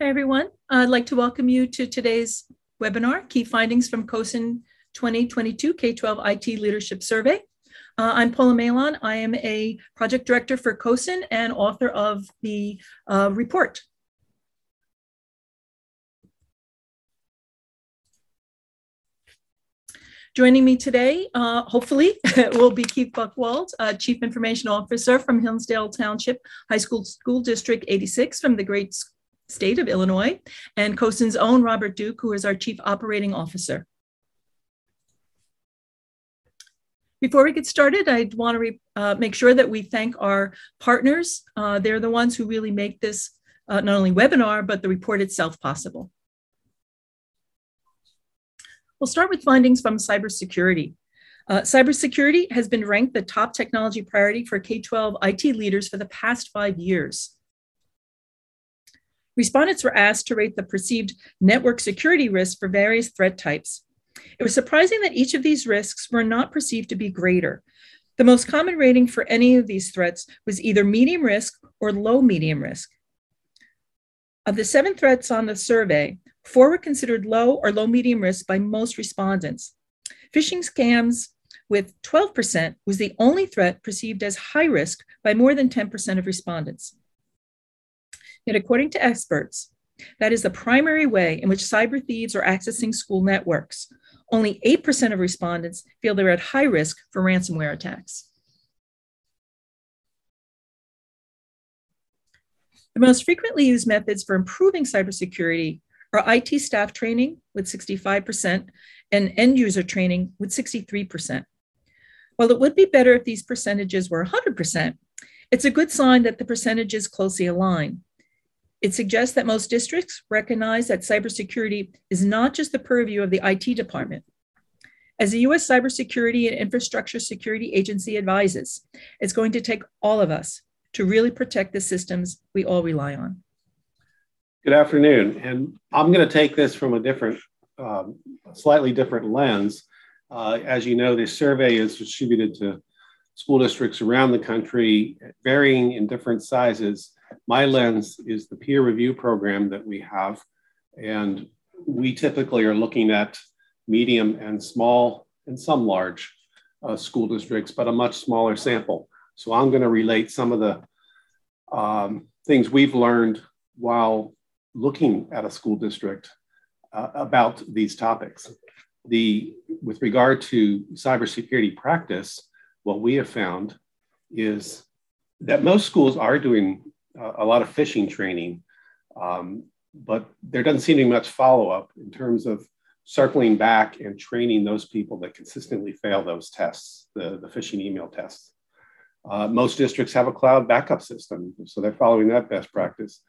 Hi, everyone. I'd like to welcome you to today's webinar, Key Findings from CoSN 2022 K-12 IT Leadership Survey. I'm Paula Malon. I am a project director for CoSN and author of the report. Joining me today, hopefully, will be Keith Buckwald, Chief Information Officer from Hillsdale Township High School School District 86 from the great state of Illinois, and CoSN's own Robert Duke, who is our Chief Operating Officer. Before we get started, I want to make sure that we thank our partners. They're the ones who really make this not only webinar, but the report itself possible. We'll start with findings from cybersecurity. Cybersecurity has been ranked the top technology priority for K-12 IT leaders for the past 5 years. Respondents were asked to rate the perceived network security risk for various threat types. It was surprising that each of these risks were not perceived to be greater. The most common rating for any of these threats was either medium risk or low medium risk. Of the 7 threats on the survey, 4 were considered low or low medium risk by most respondents. Phishing scams with 12% was the only threat perceived as high risk by more than 10% of respondents. Yet according to experts, that is the primary way in which cyber thieves are accessing school networks. Only 8% of respondents feel they're at high risk for ransomware attacks. The most frequently used methods for improving cybersecurity are IT staff training with 65% and end user training with 63%. While it would be better if these percentages were 100%, it's a good sign that the percentages closely align. It suggests that most districts recognize that cybersecurity is not just the purview of the IT department. As the U.S. Cybersecurity and Infrastructure Security Agency advises, it's going to take all of us to really protect the systems we all rely on. Good afternoon, and I'm going to take this from a different, slightly different lens. As you know, this survey is distributed to school districts around the country, varying in different sizes. My lens is the peer review program that we have, and we typically are looking at medium and small and some large school districts, but a much smaller sample. So I'm going to relate some of the things we've learned while looking at a school district about these topics. With regard to cybersecurity practice, what we have found is that most schools are doing a lot of phishing training, but there doesn't seem to be much follow-up in terms of circling back and training those people that consistently fail those tests, the phishing email tests. Most districts have a cloud backup system, so they're following that best practice.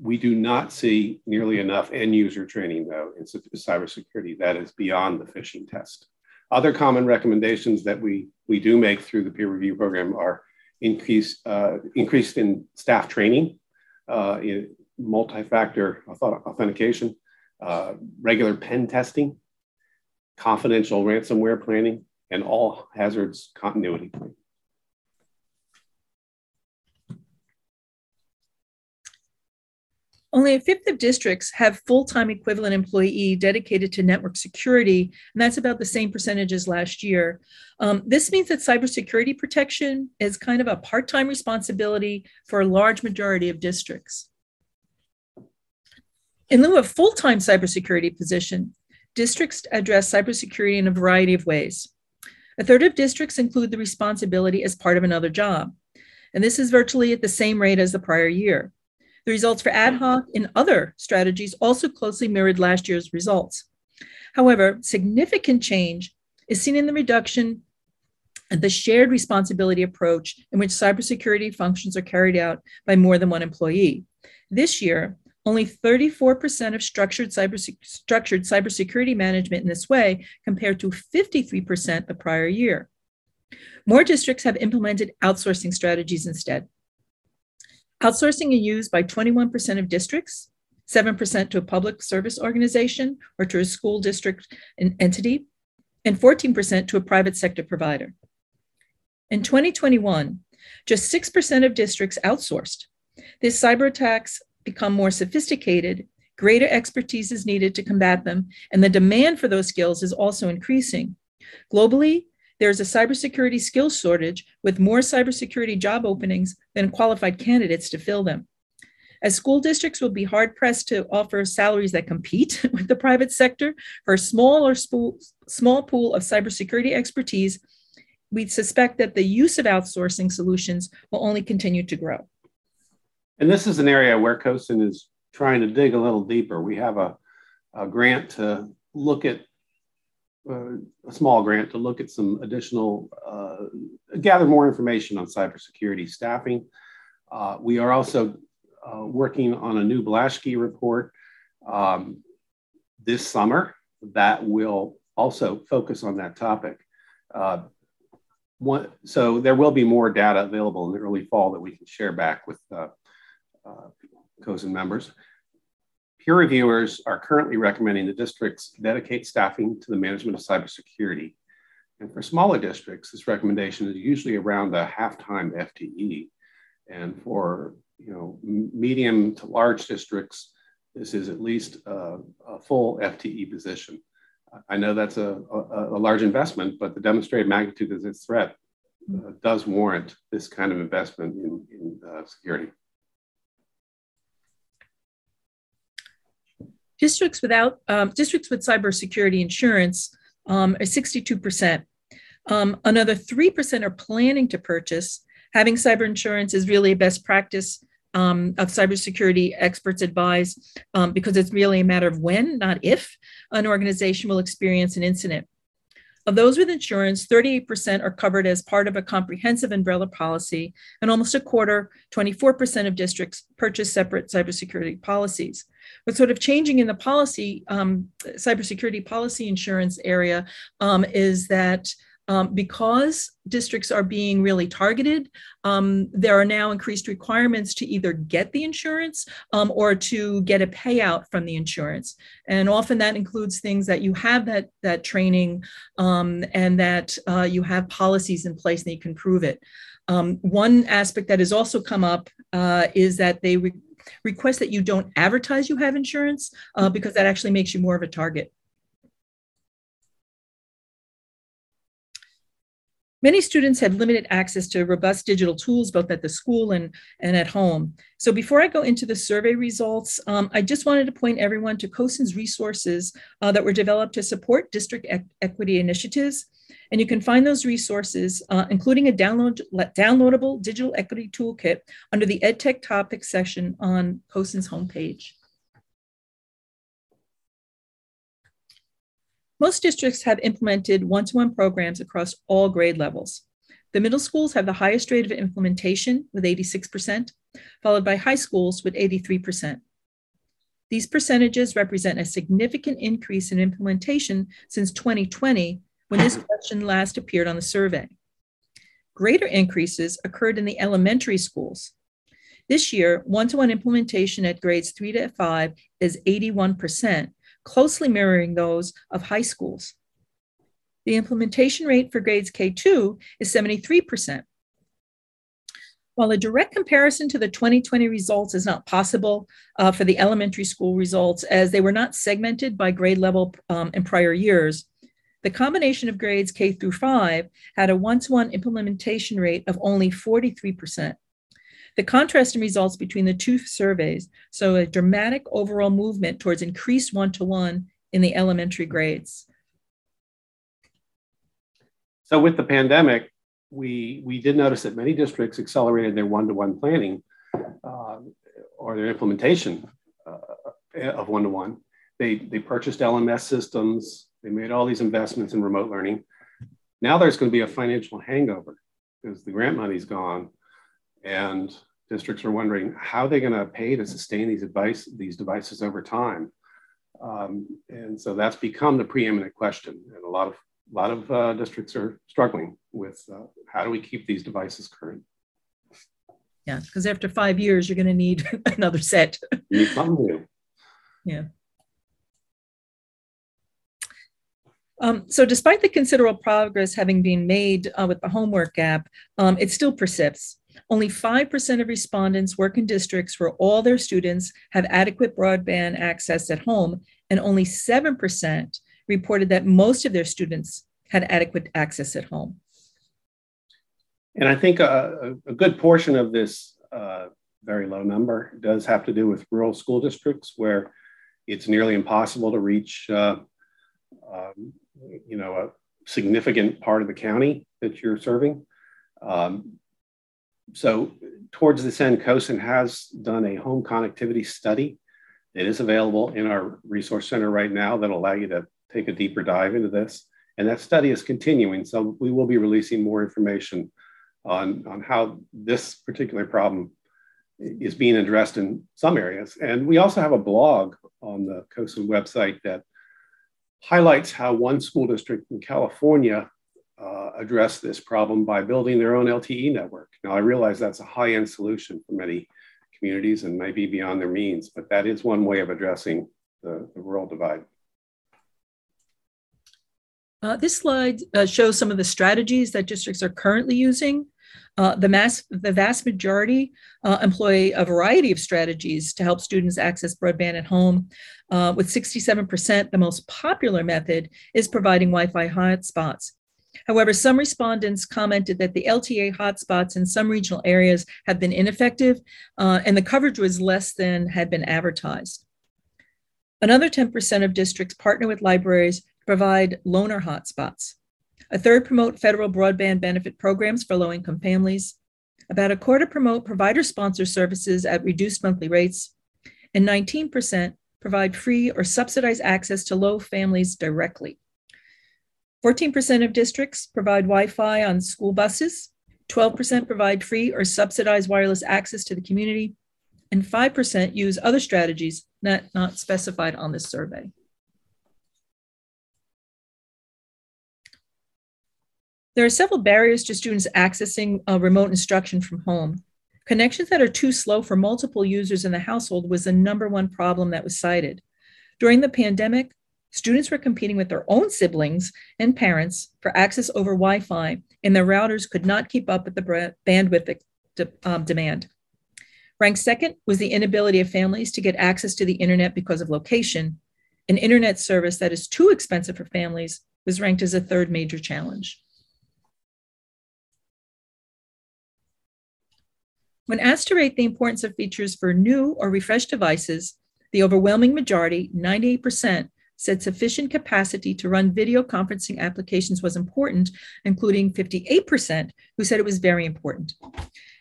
We do not see nearly enough end-user training, though, in cybersecurity that is beyond the phishing test. Other common recommendations that we do make through the peer review program are increased in staff training, in multi-factor authentication, regular pen testing, confidential ransomware planning, and all hazards continuity planning. Only a fifth of districts have full-time equivalent employee dedicated to network security, and that's about the same percentage as last year. This means that cybersecurity protection is kind of a part-time responsibility for a large majority of districts. In lieu of full-time cybersecurity position, districts address cybersecurity in a variety of ways. A third of districts include the responsibility as part of another job, and this is virtually at the same rate as the prior year. The results for ad hoc and other strategies also closely mirrored last year's results. However, significant change is seen in the reduction of the shared responsibility approach in which cybersecurity functions are carried out by more than one employee. This year, only 34% of structured cybersecurity management in this way compared to 53% the prior year. More districts have implemented outsourcing strategies instead. Outsourcing is used by 21% of districts, 7% to a public service organization or to a school district entity, and 14% to a private sector provider. In 2021, just 6% of districts outsourced. This cyber attacks become more sophisticated, greater expertise is needed to combat them, and the demand for those skills is also increasing. Globally, there is a cybersecurity skills shortage with more cybersecurity job openings than qualified candidates to fill them. As school districts will be hard-pressed to offer salaries that compete with the private sector for a small pool of cybersecurity expertise, we suspect that the use of outsourcing solutions will only continue to grow. And this is an area where CoSN is trying to dig a little deeper. We have a grant to look at, a small grant to look at some additional, gather more information on cybersecurity staffing. We are also working on a new Blaschke report this summer that will also focus on that topic. So there will be more data available in the early fall that we can share back with CoSN members. Peer reviewers are currently recommending the districts dedicate staffing to the management of cybersecurity. And for smaller districts, this recommendation is usually around a half-time FTE. And for medium to large districts, this is at least a full FTE position. I know that's a large investment, but the demonstrated magnitude of this threat does warrant this kind of investment in security. Districts with cybersecurity insurance are 62%. Another 3% are planning to purchase. Having cyber insurance is really a best practice of cybersecurity experts advise because it's really a matter of when, not if, an organization will experience an incident. Of those with insurance, 38% are covered as part of a comprehensive umbrella policy, and almost a quarter, 24% of districts purchase separate cybersecurity policies. What's sort of changing in the policy, cybersecurity policy insurance area is that because districts are being really targeted, there are now increased requirements to either get the insurance or to get a payout from the insurance. And often that includes things that you have that training and that you have policies in place and you can prove it. One aspect that has also come up is that they request that you don't advertise you have insurance because that actually makes you more of a target. Many students had limited access to robust digital tools, both at the school and at home. So before I go into the survey results, I just wanted to point everyone to CoSN's resources that were developed to support district equity initiatives. And you can find those resources, including a downloadable digital equity toolkit under the EdTech topic section on CoSN's homepage. Most districts have implemented one-to-one programs across all grade levels. The middle schools have the highest rate of implementation with 86%, followed by high schools with 83%. These percentages represent a significant increase in implementation since 2020, when this question last appeared on the survey. Greater increases occurred in the elementary schools. This year, one-to-one implementation at grades 3 to 5 is 81%. Closely mirroring those of high schools. The implementation rate for grades K-2 is 73%. While a direct comparison to the 2020 results is not possible for the elementary school results, as they were not segmented by grade level in prior years, the combination of grades K-5 had a one-to-one implementation rate of only 43%. The contrast in results between the two surveys show a dramatic overall movement towards increased one-to-one in the elementary grades. So with the pandemic, we did notice that many districts accelerated their one-to-one planning or their implementation of one-to-one. They purchased LMS systems. They made all these investments in remote learning. Now there's going to be a financial hangover because the grant money's gone. And districts are wondering how they're going to pay to sustain these devices over time. And so that's become the preeminent question. And a lot of districts are struggling with how do we keep these devices current? Yeah, because after 5 years, you're going to need another set. You need something new. Yeah. So despite the considerable progress having been made with the homework app, it still persists. Only 5% of respondents work in districts where all their students have adequate broadband access at home, and only 7% reported that most of their students had adequate access at home. And I think a good portion of this very low number does have to do with rural school districts where it's nearly impossible to reach a significant part of the county that you're serving. So towards this end, CoSN has done a home connectivity study. It is available in our resource center right now that'll allow you to take a deeper dive into this. And that study is continuing. So we will be releasing more information on how this particular problem is being addressed in some areas. And we also have a blog on the CoSN website that highlights how one school district in California addressed this problem by building their own LTE network. Now, I realize that's a high-end solution for many communities and maybe beyond their means, but that is one way of addressing the rural divide. This slide shows some of the strategies that districts are currently using. The vast majority employ a variety of strategies to help students access broadband at home. With 67%, the most popular method is providing Wi-Fi hotspots. However, some respondents commented that the LTA hotspots in some regional areas have been ineffective, and the coverage was less than had been advertised. Another 10% of districts partner with libraries provide loaner hotspots. A third promote federal broadband benefit programs for low-income families. About a quarter promote provider-sponsored services at reduced monthly rates. And 19% provide free or subsidized access to low families directly. 14% of districts provide Wi-Fi on school buses. 12% provide free or subsidized wireless access to the community. And 5% use other strategies not specified on this survey. There are several barriers to students accessing remote instruction from home. Connections that are too slow for multiple users in the household was the number one problem that was cited. During the pandemic, students were competing with their own siblings and parents for access over Wi-Fi, and their routers could not keep up with the bandwidth demand. Ranked second was the inability of families to get access to the internet because of location. An internet service that is too expensive for families was ranked as a third major challenge. When asked to rate the importance of features for new or refreshed devices, the overwhelming majority, 98%, said sufficient capacity to run video conferencing applications was important, including 58% who said it was very important.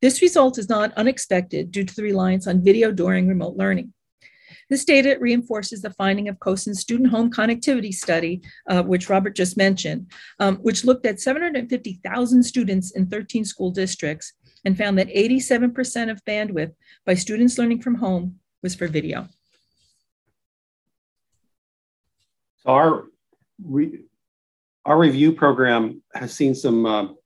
This result is not unexpected due to the reliance on video during remote learning. This data reinforces the finding of CoSN's student home connectivity study, which Robert just mentioned, which looked at 750,000 students in 13 school districts and found that 87% of bandwidth by students learning from home was for video. So our review program has seen some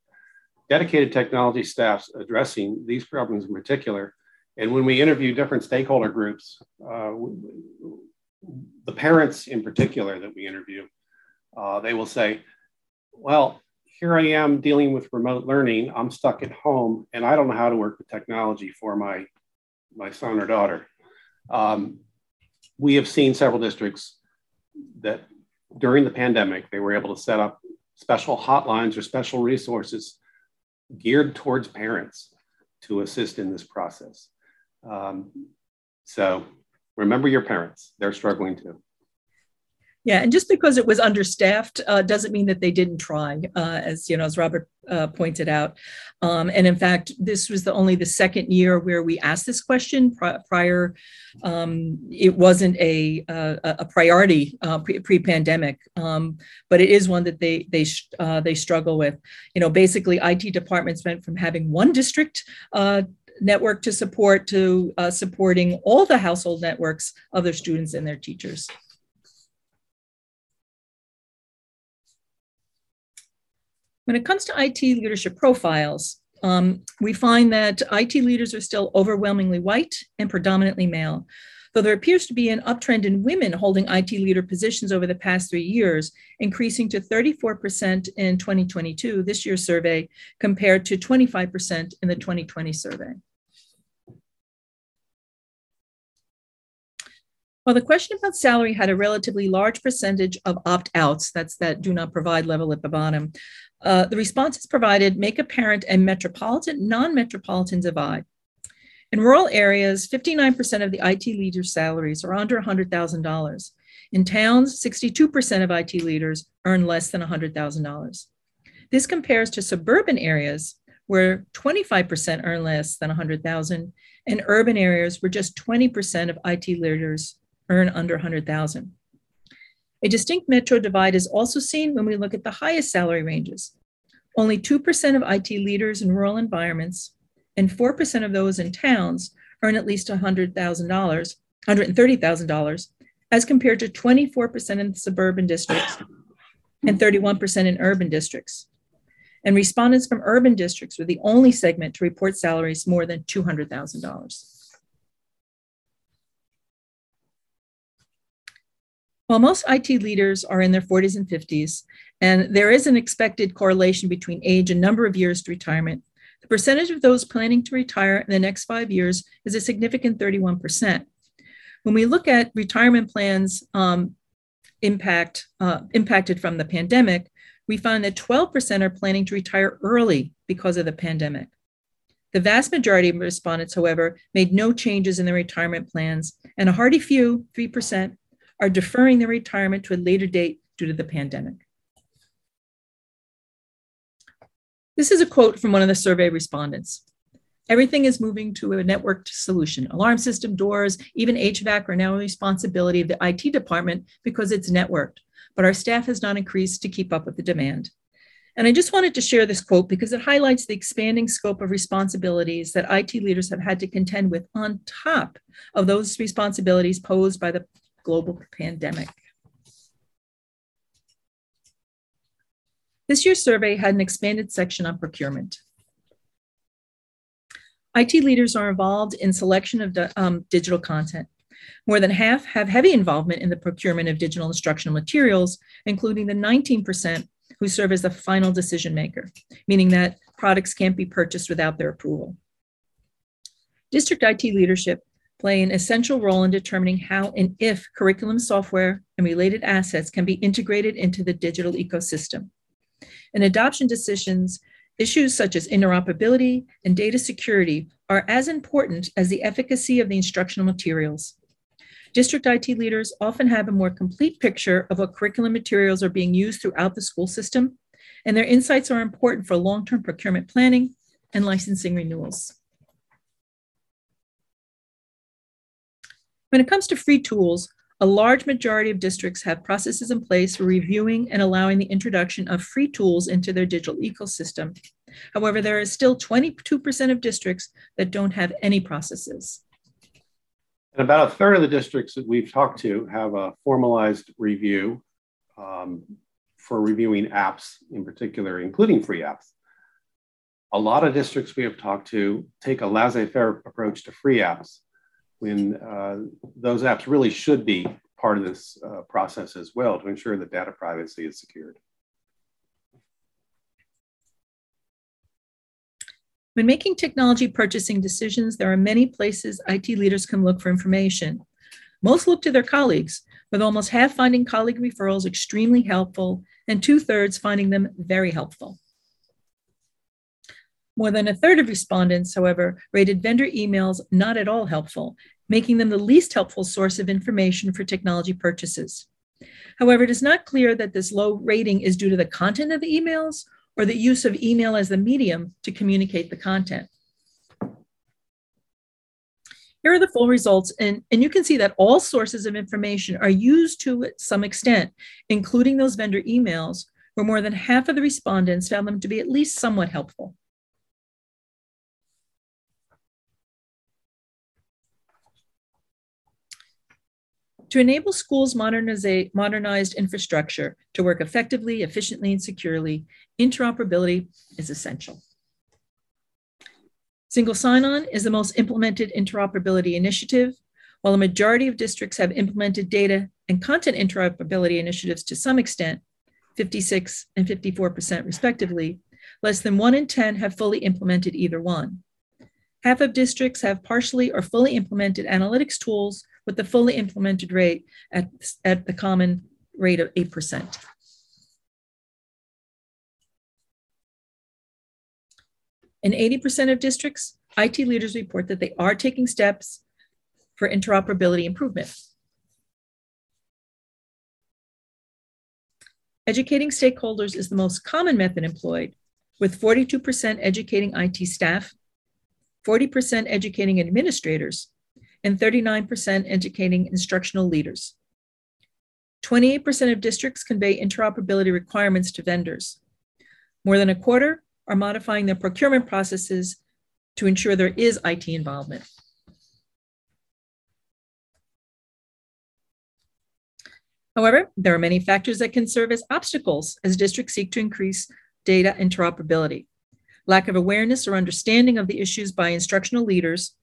dedicated technology staffs addressing these problems in particular. And when we interview different stakeholder groups, the parents in particular that we interview, they will say, well, here I am dealing with remote learning, I'm stuck at home, and I don't know how to work with technology for my son or daughter. We have seen several districts that during the pandemic, they were able to set up special hotlines or special resources geared towards parents to assist in this process. So remember your parents, they're struggling too. Yeah, and just because it was understaffed doesn't mean that they didn't try, as Robert pointed out. And in fact, this was only the second year where we asked this question. Prior, it wasn't a priority pre-pandemic, but it is one that they struggle with. You know, basically, IT departments went from having one district network to supporting all the household networks of their students and their teachers. When it comes to IT leadership profiles, we find that IT leaders are still overwhelmingly white and predominantly male. though there appears to be an uptrend in women holding IT leader positions over the past 3 years, increasing to 34% in 2022, this year's survey, compared to 25% in the 2020 survey. While the question about salary had a relatively large percentage of opt-outs, that's that do not provide level at the bottom, the responses provided make apparent a metropolitan, non-metropolitan divide. In rural areas, 59% of the IT leaders' salaries are under $100,000. In towns, 62% of IT leaders earn less than $100,000. This compares to suburban areas where 25% earn less than $100,000 and urban areas where just 20% of IT leaders earn under 100,000. A distinct metro divide is also seen when we look at the highest salary ranges. Only 2% of IT leaders in rural environments and 4% of those in towns earn at least $130,000, as compared to 24% in suburban districts and 31% in urban districts. And respondents from urban districts were the only segment to report salaries more than $200,000. While most IT leaders are in their 40s and 50s, and there is an expected correlation between age and number of years to retirement, the percentage of those planning to retire in the next 5 years is a significant 31%. When we look at retirement plans impacted from the pandemic, we find that 12% are planning to retire early because of the pandemic. The vast majority of respondents, however, made no changes in their retirement plans, and a hearty few, 3%, are deferring their retirement to a later date due to the pandemic. This is a quote from one of the survey respondents. "Everything is moving to a networked solution. Alarm system, doors, even HVAC are now a responsibility of the IT department because it's networked, but our staff has not increased to keep up with the demand." And I just wanted to share this quote because it highlights the expanding scope of responsibilities that IT leaders have had to contend with on top of those responsibilities posed by the global pandemic. This year's survey had an expanded section on procurement. IT leaders are involved in selection of digital content. More than half have heavy involvement in the procurement of digital instructional materials, including the 19% who serve as the final decision maker, meaning that products can't be purchased without their approval. District IT leadership play an essential role in determining how and if curriculum software and related assets can be integrated into the digital ecosystem. In adoption decisions, issues such as interoperability and data security are as important as the efficacy of the instructional materials. District IT leaders often have a more complete picture of what curriculum materials are being used throughout the school system, and their insights are important for long-term procurement planning and licensing renewals. When it comes to free tools, a large majority of districts have processes in place for reviewing and allowing the introduction of free tools into their digital ecosystem. However, there is still 22% of districts that don't have any processes. And about a third of the districts that we've talked to have a formalized review for reviewing apps in particular, including free apps. A lot of districts we have talked to take a laissez-faire approach to free apps, when those apps really should be part of this process as well to ensure that data privacy is secured. When making technology purchasing decisions, there are many places IT leaders can look for information. Most look to their colleagues, with almost half finding colleague referrals extremely helpful and 2/3 finding them very helpful. More than a third of respondents, however, rated vendor emails not at all helpful, making them the least helpful source of information for technology purchases. However, it is not clear that this low rating is due to the content of the emails or the use of email as the medium to communicate the content. Here are the full results, and you can see that all sources of information are used to some extent, including those vendor emails, where more than half of the respondents found them to be at least somewhat helpful. To enable schools' modernized infrastructure to work effectively, efficiently, and securely, interoperability is essential. Single sign-on is the most implemented interoperability initiative, While a majority of districts have implemented data and content interoperability initiatives to some extent, 56 and 54% respectively, less than 1 in 10 have fully implemented either one. Half of districts have partially or fully implemented analytics tools, with the fully implemented rate at the common rate of 8%. In 80% of districts, IT leaders report that they are taking steps for interoperability improvement. Educating stakeholders is the most common method employed, with 42% educating IT staff, 40% educating administrators, and 39% educating instructional leaders. 28% of districts convey interoperability requirements to vendors. More than a quarter are modifying their procurement processes to ensure there is IT involvement. However, there are many factors that can serve as obstacles as districts seek to increase data interoperability. Lack of awareness or understanding of the issues by instructional leaders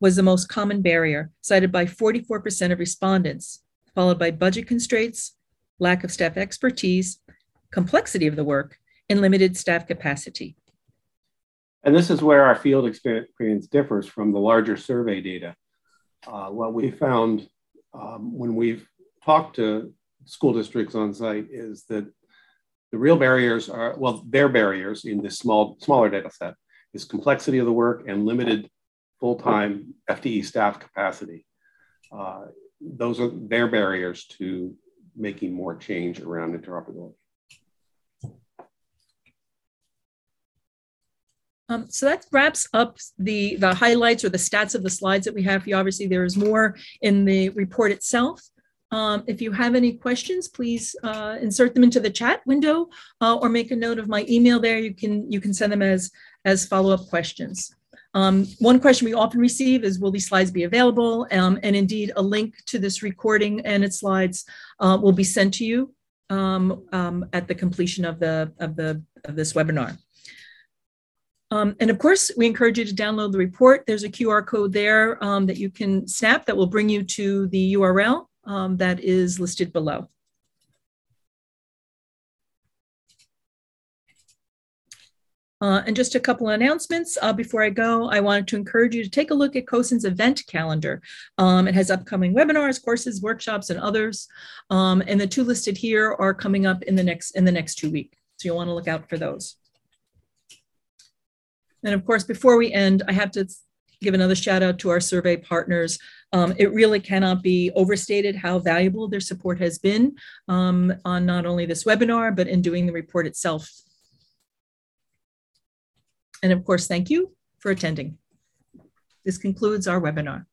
was the most common barrier, cited by 44% of respondents, followed by budget constraints, lack of staff expertise, complexity of the work, and limited staff capacity. And this is where our field experience differs from the larger survey data. What we found when we've talked to school districts on site is that the real barriers are, well, their barriers in this smaller data set is complexity of the work and limited full-time FTE staff capacity. Those are their barriers to making more change around interoperability. So that wraps up the highlights or the stats of the slides that we have for you. Obviously, there is more in the report itself. If you have any questions, please insert them into the chat window or make a note of my email there. You can send them as follow-up questions. One question we often receive is, will these slides be available? And indeed, a link to this recording and its slides will be sent to you at the completion of this webinar. And of course, we encourage you to download the report. There's a QR code there that you can snap that will bring you to the URL that is listed below. And just a couple of announcements before I go. I wanted to encourage you to take a look at CoSN's event calendar. It has upcoming webinars, courses, workshops, and others. And the two listed here are coming up in the next 2 weeks. So you'll want to look out for those. And of course, before we end, I have to give another shout out to our survey partners. It really cannot be overstated how valuable their support has been on not only this webinar, but in doing the report itself. And of course, thank you for attending. This concludes our webinar.